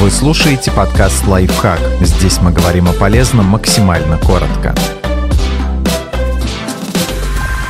Вы слушаете подкаст «Лайфхак». Здесь мы говорим о полезном максимально коротко.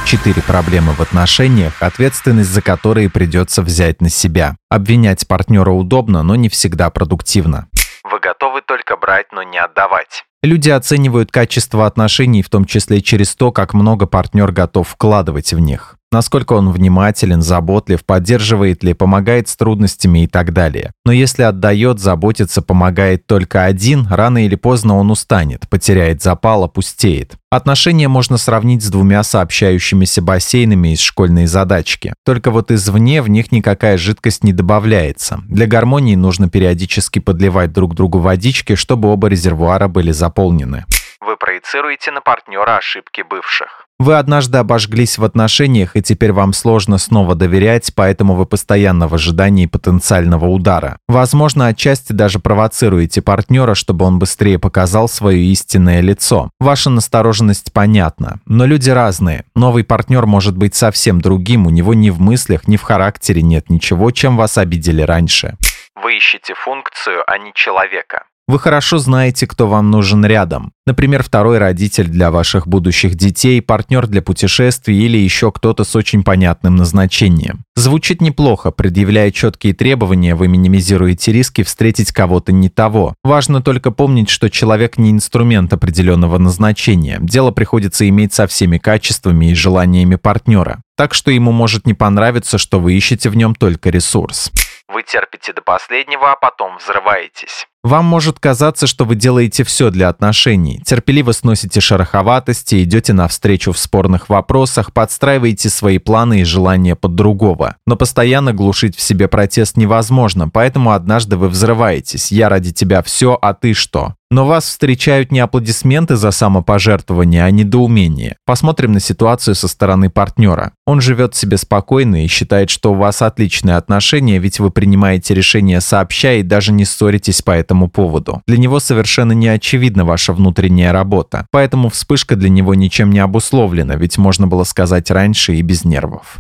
4 проблемы в отношениях, ответственность за которые придется взять на себя. Обвинять партнера удобно, но не всегда продуктивно. Вы готовы только брать, но не отдавать. Люди оценивают качество отношений, в том числе через то, как много партнер готов вкладывать в них. Насколько он внимателен, заботлив, поддерживает ли, помогает с трудностями и так далее. Но если отдает, заботится, помогает только один, рано или поздно он устанет, потеряет запал, опустеет. Отношения можно сравнить с 2 сообщающимися бассейнами из школьной задачки. Только вот извне в них никакая жидкость не добавляется. Для гармонии нужно периодически подливать друг другу водички, чтобы оба резервуара были заполнены. Вы проецируете на партнера ошибки бывших. Вы однажды обожглись в отношениях, и теперь вам сложно снова доверять, поэтому вы постоянно в ожидании потенциального удара. Возможно, отчасти даже провоцируете партнера, чтобы он быстрее показал свое истинное лицо. Ваша настороженность понятна, но люди разные. Новый партнер может быть совсем другим, у него ни в мыслях, ни в характере нет ничего, чем вас обидели раньше. Вы ищете функцию, а не человека. Вы хорошо знаете, кто вам нужен рядом. Например, второй родитель для ваших будущих детей, партнер для путешествий или еще кто-то с очень понятным назначением. Звучит неплохо, предъявляя четкие требования, вы минимизируете риски встретить кого-то не того. Важно только помнить, что человек не инструмент определенного назначения. Дело приходится иметь со всеми качествами и желаниями партнера. Так что ему может не понравиться, что вы ищете в нем только ресурс. Вы терпите до последнего, а потом взрываетесь. Вам может казаться, что вы делаете все для отношений. Терпеливо сносите шероховатости, идете навстречу в спорных вопросах, подстраиваете свои планы и желания под другого. Но постоянно глушить в себе протест невозможно, поэтому однажды вы взрываетесь. «Я ради тебя все, а ты что?». Но вас встречают не аплодисменты за самопожертвование, а недоумение. Посмотрим на ситуацию со стороны партнера. Он живет себе спокойно и считает, что у вас отличные отношения, ведь вы принимаете решения сообща и даже не ссоритесь по этому поводу. Для него совершенно не очевидна ваша внутренняя работа, поэтому вспышка для него ничем не обусловлена, ведь можно было сказать раньше и без нервов.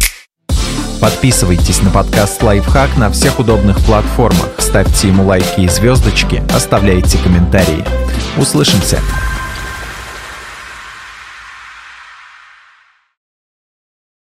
Подписывайтесь на подкаст «Лайфхак» на всех удобных платформах, ставьте ему лайки и звездочки, оставляйте комментарии. Услышимся!